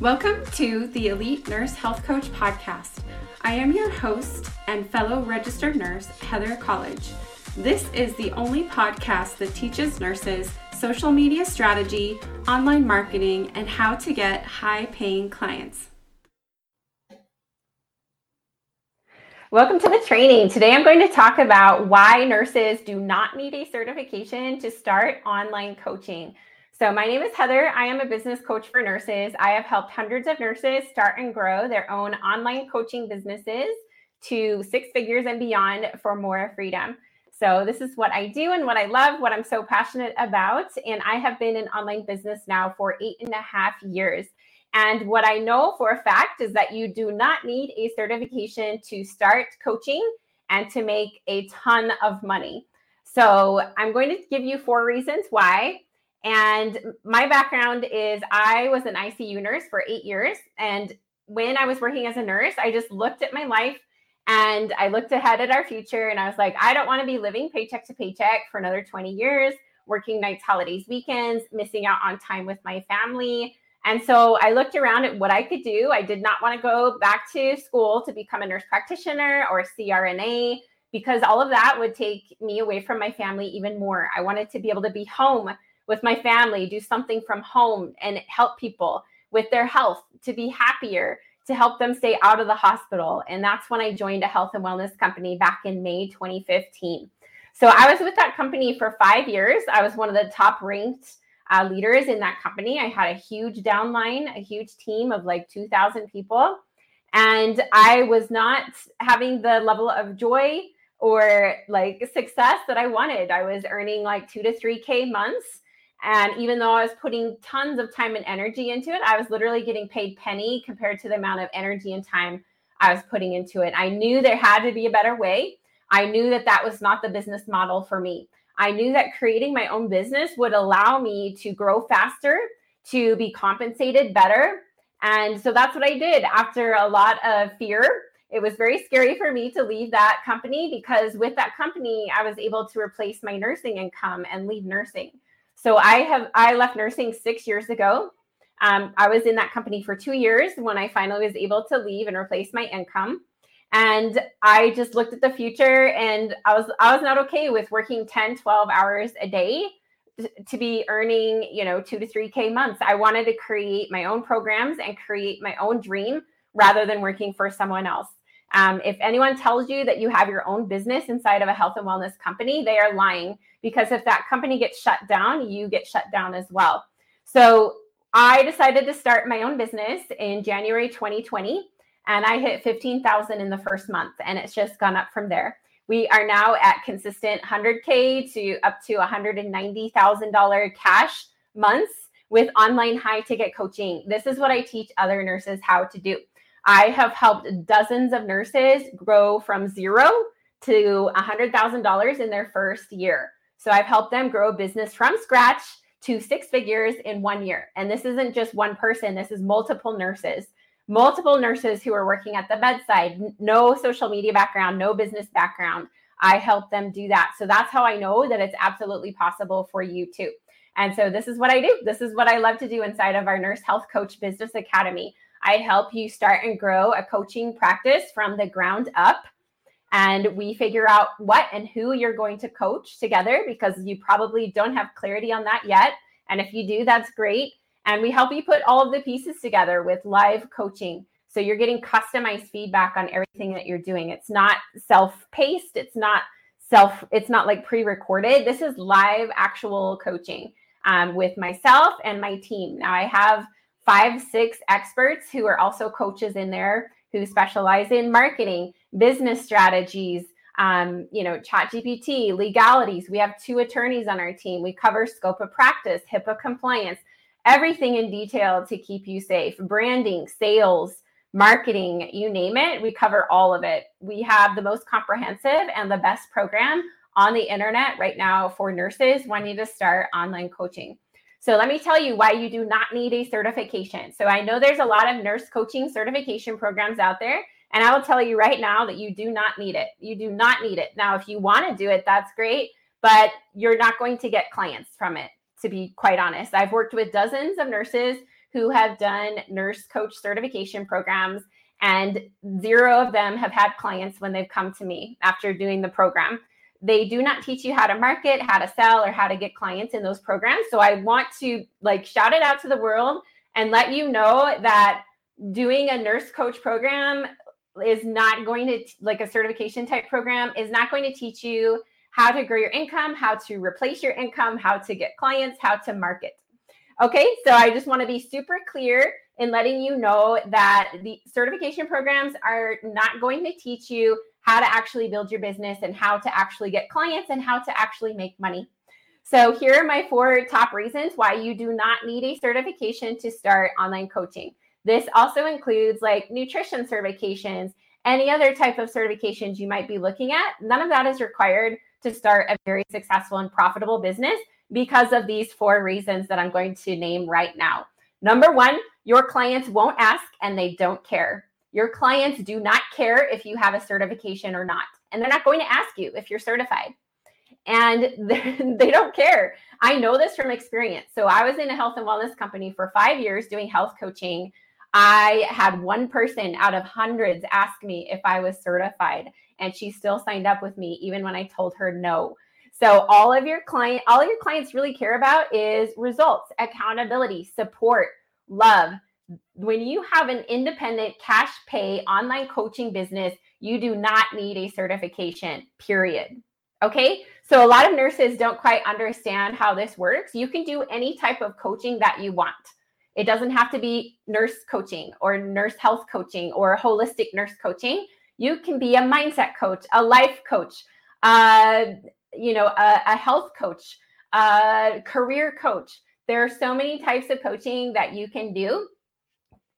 Welcome to the Elite Nurse Health Coach Podcast. I am your host and fellow registered nurse, Heather Colledge. This is the only podcast that teaches nurses social media strategy, online marketing, and how to get high-paying clients. Welcome to the training. Today I'm going to talk about why nurses do not need a certification to start online coaching. So my name is Heather. I am a business coach for nurses. I have helped hundreds of nurses start and grow their own online coaching businesses to six figures and beyond for more freedom. So this is what I do and what I love, what I'm so passionate about. And I have been in online business now for 8.5 years. And what I know for a fact is that you do not need a certification to start coaching and to make a ton of money. So I'm going to give you 4 reasons why. And my background is I was an ICU nurse for 8 years. And when I was working as a nurse, I just looked at my life and I looked ahead at our future. And I was like, I don't want to be living paycheck to paycheck for another 20 years, working nights, holidays, weekends, missing out on time with my family. And so I looked around at what I could do. I did not want to go back to school to become a nurse practitioner or a CRNA, because all of that would take me away from my family even more. I wanted to be able to be home with my family, do something from home and help people with their health, to be happier, to help them stay out of the hospital. And that's when I joined a health and wellness company back in May 2015. So I was with that company for 5 years. I was one of the top ranked leaders in that company. I had a huge downline, a huge team of like 2,000 people. And I was not having the level of joy or like success that I wanted. I was earning like 2 to 3K months. And even though I was putting tons of time and energy into it, I was literally getting paid penny compared to the amount of energy and time I was putting into it. I knew there had to be a better way. I knew that that was not the business model for me. I knew that creating my own business would allow me to grow faster, to be compensated better. And so that's what I did. After a lot of fear, it was very scary for me to leave that company, because with that company, I was able to replace my nursing income and leave nursing. So I left nursing 6 years ago. I was in that company for 2 years when I finally was able to leave and replace my income. And I just looked at the future, and I was not okay with working 10, 12 hours a day to be earning, 2 to 3K months. I wanted to create my own programs and create my own dream rather than working for someone else. If anyone tells you that you have your own business inside of a health and wellness company, they are lying, because if that company gets shut down, you get shut down as well. So I decided to start my own business in January 2020, and I hit 15,000 in the first month, and it's just gone up from there. We are now at consistent 100K to up to $190,000 cash months with online high ticket coaching. This is what I teach other nurses how to do. I have helped dozens of nurses grow from $0 to $100,000 in their first year. So I've helped them grow a business from scratch to 6 figures in 1 year. And this isn't just one person. This is multiple nurses who are working at the bedside, no social media background, no business background. I help them do that. So that's how I know that it's absolutely possible for you too. And so this is what I do. This is what I love to do inside of our Nurse Health Coach Business Academy. I help you start and grow a coaching practice from the ground up. And we figure out what and who you're going to coach together, because you probably don't have clarity on that yet. And if you do, that's great. And we help you put all of the pieces together with live coaching. So you're getting customized feedback on everything that you're doing. It's not self-paced. It's not like pre-recorded. This is live actual coaching with myself and my team. Now I have 5, 6 experts who are also coaches in there, who specialize in marketing, business strategies, ChatGPT, legalities. We have 2 attorneys on our team. We cover scope of practice, HIPAA compliance, everything in detail to keep you safe. Branding, sales, marketing, you name it. We cover all of it. We have the most comprehensive and the best program on the internet right now for nurses wanting to start online coaching. So let me tell you why you do not need a certification. So I know there's a lot of nurse coaching certification programs out there, and I will tell you right now that you do not need it. You do not need it. Now, if you want to do it, that's great, but you're not going to get clients from it, to be quite honest. I've worked with dozens of nurses who have done nurse coach certification programs, and 0 of them have had clients when they've come to me after doing the program. They do not teach you how to market, how to sell, or how to get clients in those programs. So I want to shout it out to the world and let you know that doing a nurse coach program is not going to, like a certification type program, is not going to teach you how to grow your income, how to replace your income, how to get clients, how to market. Okay, so I just want to be super clear in letting you know that the certification programs are not going to teach you how to actually build your business and how to actually get clients and how to actually make money. So here are my 4 top reasons why you do not need a certification to start online coaching. This also includes nutrition certifications, any other type of certifications you might be looking at. None of that is required to start a very successful and profitable business because of these 4 reasons that I'm going to name right now. Number 1, your clients won't ask and they don't care. Your clients do not care if you have a certification or not, and they're not going to ask you if you're certified. And they don't care. I know this from experience. So I was in a health and wellness company for 5 years doing health coaching. I had 1 person out of hundreds ask me if I was certified, and she still signed up with me even when I told her no. So all your clients really care about is results, accountability, support, love. When you have an independent cash pay online coaching business, you do not need a certification, period. Okay, so a lot of nurses don't quite understand how this works. You can do any type of coaching that you want. It doesn't have to be nurse coaching or nurse health coaching or holistic nurse coaching. You can be a mindset coach, a life coach, a health coach, a career coach. There are so many types of coaching that you can do,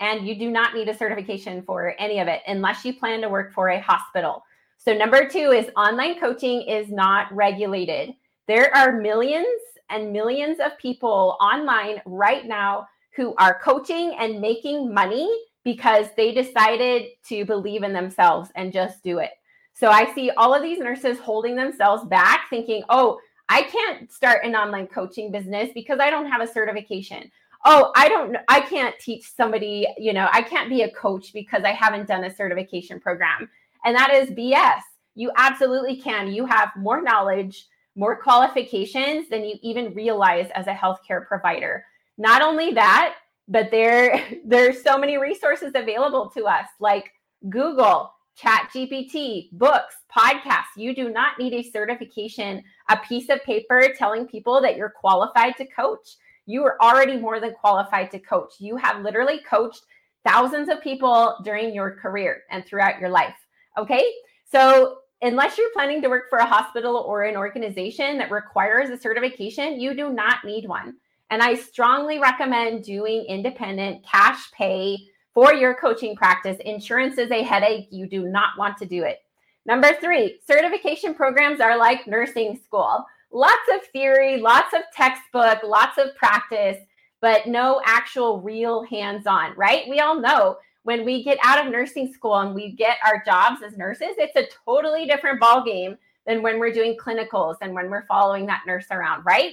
and you do not need a certification for any of it unless you plan to work for a hospital. So number 2 is online coaching is not regulated. There are millions and millions of people online right now who are coaching and making money because they decided to believe in themselves and just do it. So I see all of these nurses holding themselves back thinking, oh, I can't start an online coaching business because I don't have a certification. Oh, I can't teach somebody, I can't be a coach because I haven't done a certification program. And that is BS. You absolutely can. You have more knowledge, more qualifications than you even realize as a healthcare provider. Not only that, but there's so many resources available to us, like Google, ChatGPT, books, podcasts. You do not need a certification, a piece of paper telling people that you're qualified to coach. You are already more than qualified to coach. You have literally coached thousands of people during your career and throughout your life. Okay, so unless you're planning to work for a hospital or an organization that requires a certification, you do not need one. And I strongly recommend doing independent cash pay for your coaching practice. Insurance is a headache. You do not want to do it. Number 3, certification programs are like nursing school. Lots of theory, lots of textbook, lots of practice, but no actual real hands-on, right? We all know when we get out of nursing school and we get our jobs as nurses, it's a totally different ballgame than when we're doing clinicals and when we're following that nurse around, right?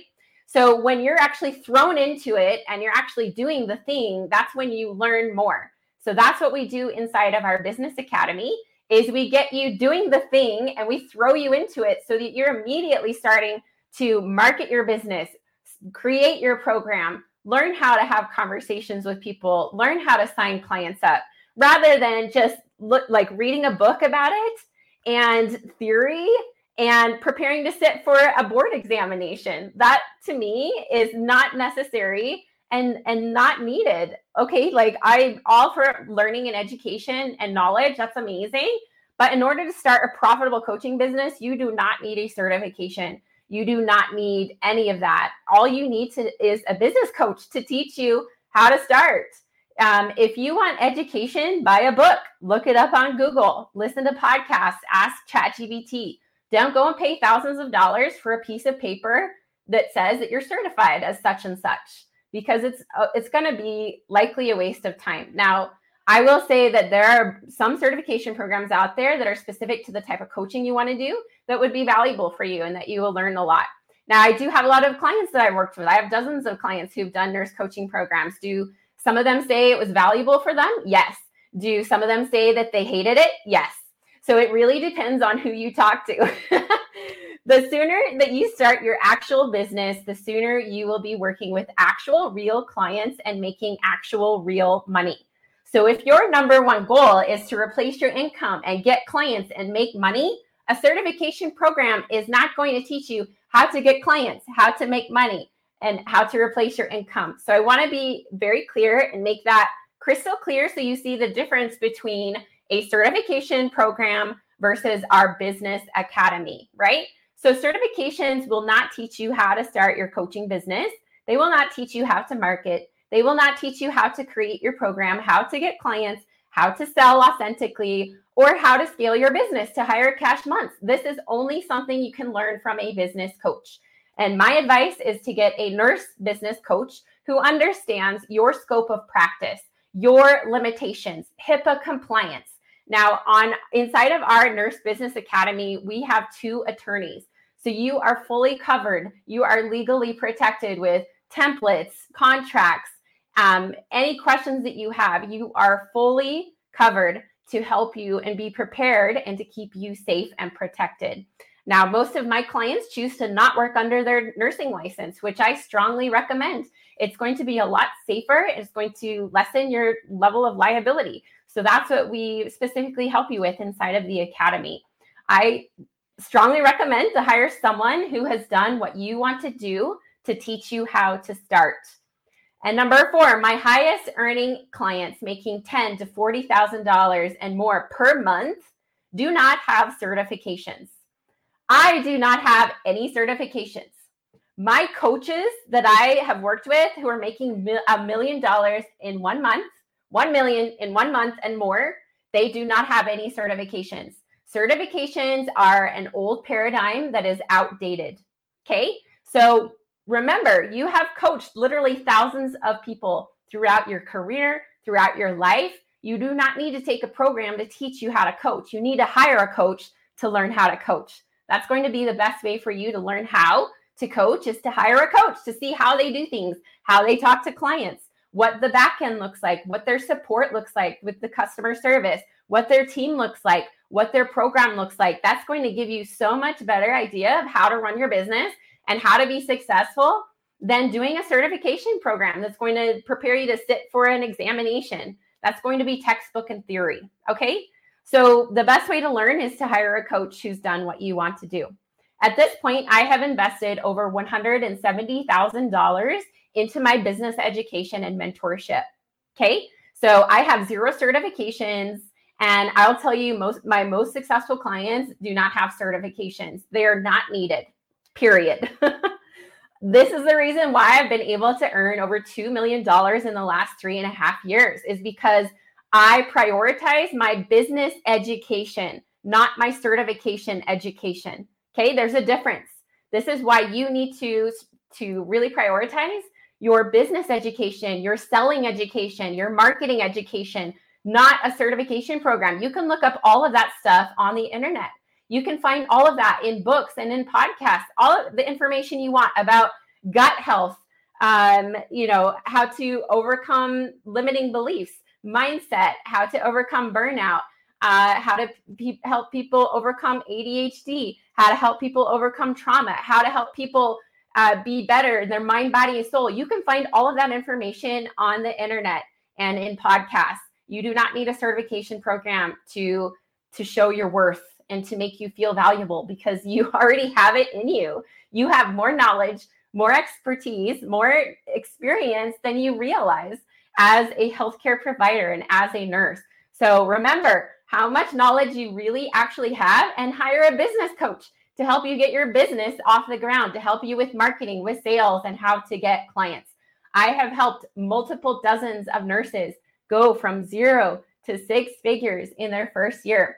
So when you're actually thrown into it and you're actually doing the thing, that's when you learn more. So that's what we do inside of our business academy is we get you doing the thing and we throw you into it so that you're immediately starting to market your business, create your program, learn how to have conversations with people, learn how to sign clients up, rather than just reading a book about it and theory and preparing to sit for a board examination. That to me is not necessary and not needed. Okay, I'm all for learning and education and knowledge. That's amazing. But in order to start a profitable coaching business, you do not need a certification. You do not need any of that. All you need is a business coach to teach you how to start. If you want education, buy a book, look it up on Google, listen to podcasts, ask ChatGPT. Don't go and pay thousands of dollars for a piece of paper that says that you're certified as such and such, because it's going to be likely a waste of time. Now, I will say that there are some certification programs out there that are specific to the type of coaching you want to do that would be valuable for you and that you will learn a lot. Now, I do have a lot of clients that I've worked with. I have dozens of clients who've done nurse coaching programs, do Some of them say it was valuable for them. Yes. Do some of them say that they hated it? Yes. So it really depends on who you talk to. The sooner that you start your actual business, the sooner you will be working with actual real clients and making actual real money. So if your number one goal is to replace your income and get clients and make money, a certification program is not going to teach you how to get clients, how to make money, and how to replace your income. So I want to be very clear and make that crystal clear so you see the difference between a certification program versus our business academy, right? So certifications will not teach you how to start your coaching business. They will not teach you how to market. They will not teach you how to create your program, how to get clients, how to sell authentically, or how to scale your business to higher cash months. This is only something you can learn from a business coach. And my advice is to get a nurse business coach who understands your scope of practice, your limitations, HIPAA compliance. Now, inside of our Nurse Business Academy, we have 2 attorneys. So you are fully covered. You are legally protected with templates, contracts, any questions that you have. You are fully covered to help you and be prepared and to keep you safe and protected. Now, most of my clients choose to not work under their nursing license, which I strongly recommend. It's going to be a lot safer. It's going to lessen your level of liability. So that's what we specifically help you with inside of the academy. I strongly recommend to hire someone who has done what you want to do to teach you how to start. And number 4, my highest earning clients making $10,000 to $40,000 and more per month do not have certifications. I do not have any certifications. My coaches that I have worked with who are making $1 million in 1 month, 1 million in 1 month and more, they do not have any certifications. Certifications are an old paradigm that is outdated. Okay? So remember, you have coached literally thousands of people throughout your career, throughout your life. You do not need to take a program to teach you how to coach. You need to hire a coach to learn how to coach. That's going to be the best way for you to learn how to coach is to hire a coach to see how they do things, how they talk to clients, what the back end looks like, what their support looks like with the customer service, what their team looks like, what their program looks like. That's going to give you so much better idea of how to run your business and how to be successful than doing a certification program that's going to prepare you to sit for an examination. That's going to be textbook and theory, okay? So the best way to learn is to hire a coach who's done what you want to do. At this point, I have invested over $170,000 into my business education and mentorship. Okay, so I have 0 certifications, and I'll tell you, my most successful clients do not have certifications. They are not needed, period. This is the reason why I've been able to earn over $2 million in the last 3.5 years is because I prioritize my business education, not my certification education. Okay, there's a difference. This is why you need to really prioritize your business education, your selling education, your marketing education, not a certification program. You can look up all of that stuff on the internet. You can find all of that in books and in podcasts, all of the information you want about gut health, how to overcome limiting beliefs, mindset, how to overcome burnout, how to help people overcome ADHD, how to help people overcome trauma, how to help people be better, their mind, body, and soul. You can find all of that information on the internet and in podcasts. You do not need a certification program to show your worth and to make you feel valuable because you already have it in you. You have more knowledge, more expertise, more experience than you realize as a healthcare provider and as a nurse. So remember how much knowledge you really actually have and hire a business coach to help you get your business off the ground, to help you with marketing, with sales, and how to get clients. I have helped multiple dozens of nurses go from 0 to 6 figures in their first year.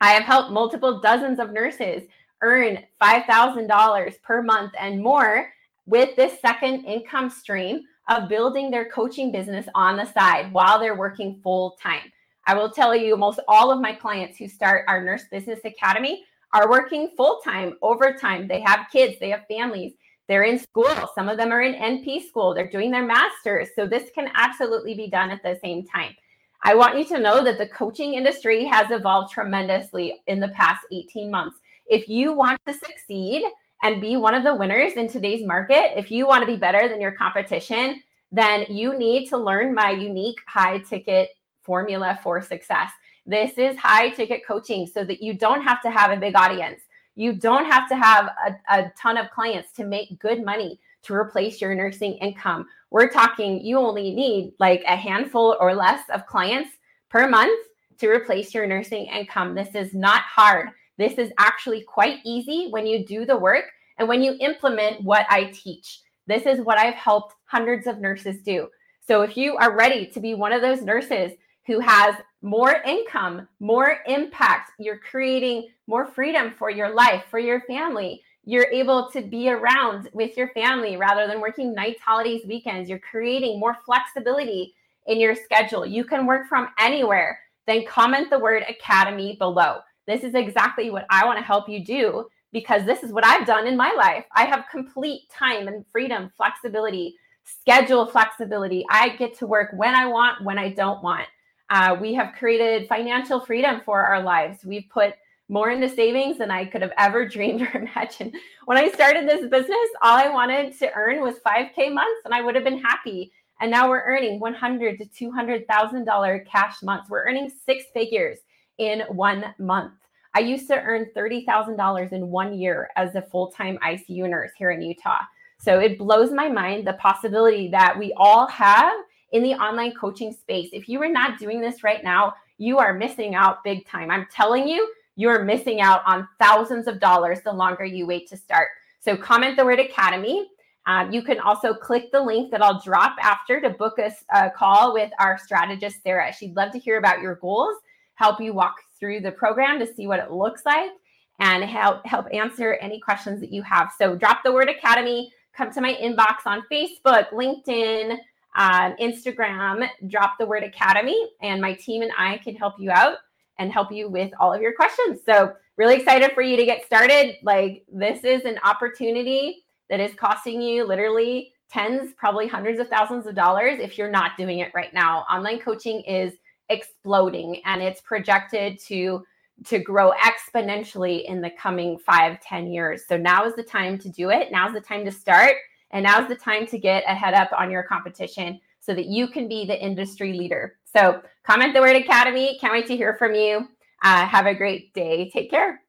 I have helped multiple dozens of nurses earn $5,000 per month and more with this second income stream of building their coaching business on the side while they're working full time. I will tell you, most all of my clients who start our Nurse Business Academy are working full time, overtime. They have kids, they have families. They're in school. Some of them are in NP school. They're doing their master's. So this can absolutely be done at the same time. I want you to know that the coaching industry has evolved tremendously in the past 18 months. If you want to succeed and be one of the winners in today's market, if you want to be better than your competition, then you need to learn my unique high ticket formula for success. This is high ticket coaching so that you don't have to have a big audience. You don't have to have a ton of clients to make good money to replace your nursing income. We're talking you only need like a handful or less of clients per month to replace your nursing income. This is not hard. This is actually quite easy when you do the work and when you implement what I teach. This is what I've helped hundreds of nurses do. So if you are ready to be one of those nurses who has more income, more impact, you're creating more freedom for your life, for your family, you're able to be around with your family rather than working nights, holidays, weekends. You're creating more flexibility in your schedule. You can work from anywhere. Then comment the word academy below. This is exactly what I want to help you do because this is what I've done in my life. I have complete time and freedom, flexibility, schedule flexibility. I get to work when I want, when I don't want. We have created financial freedom for our lives. We've put more into savings than I could have ever dreamed or imagined. When I started this business, all I wanted to earn was $5,000 months and I would have been happy. And now we're earning $100,000 to $200,000 cash months. We're earning six figures in 1 month. I used to earn $30,000 in 1 year as a full-time ICU nurse here in Utah. So it blows my mind the possibility that we all have in the online coaching space. If you are not doing this right now, you are missing out big time. I'm telling you, you're missing out on thousands of dollars the longer you wait to start. So comment the word academy. You can also click the link that I'll drop after to book a call with our strategist, Sarah. She'd love to hear about your goals, help you walk through the program to see what it looks like, and help answer any questions that you have. So drop the word academy, come to my inbox on Facebook, LinkedIn, Instagram, drop the word academy, and my team and I can help you out and help you with all of your questions. So really excited for you to get started. Like, this is an opportunity that is costing you literally tens, probably hundreds of thousands of dollars if you're not doing it right now. Online coaching is exploding and it's projected to grow exponentially in the coming 5-10 years. So now is the time to do it. Now's the time to start. And now's the time to get a head up on your competition so that you can be the industry leader. So comment the word academy. Can't wait to hear from you. Have a great day. Take care.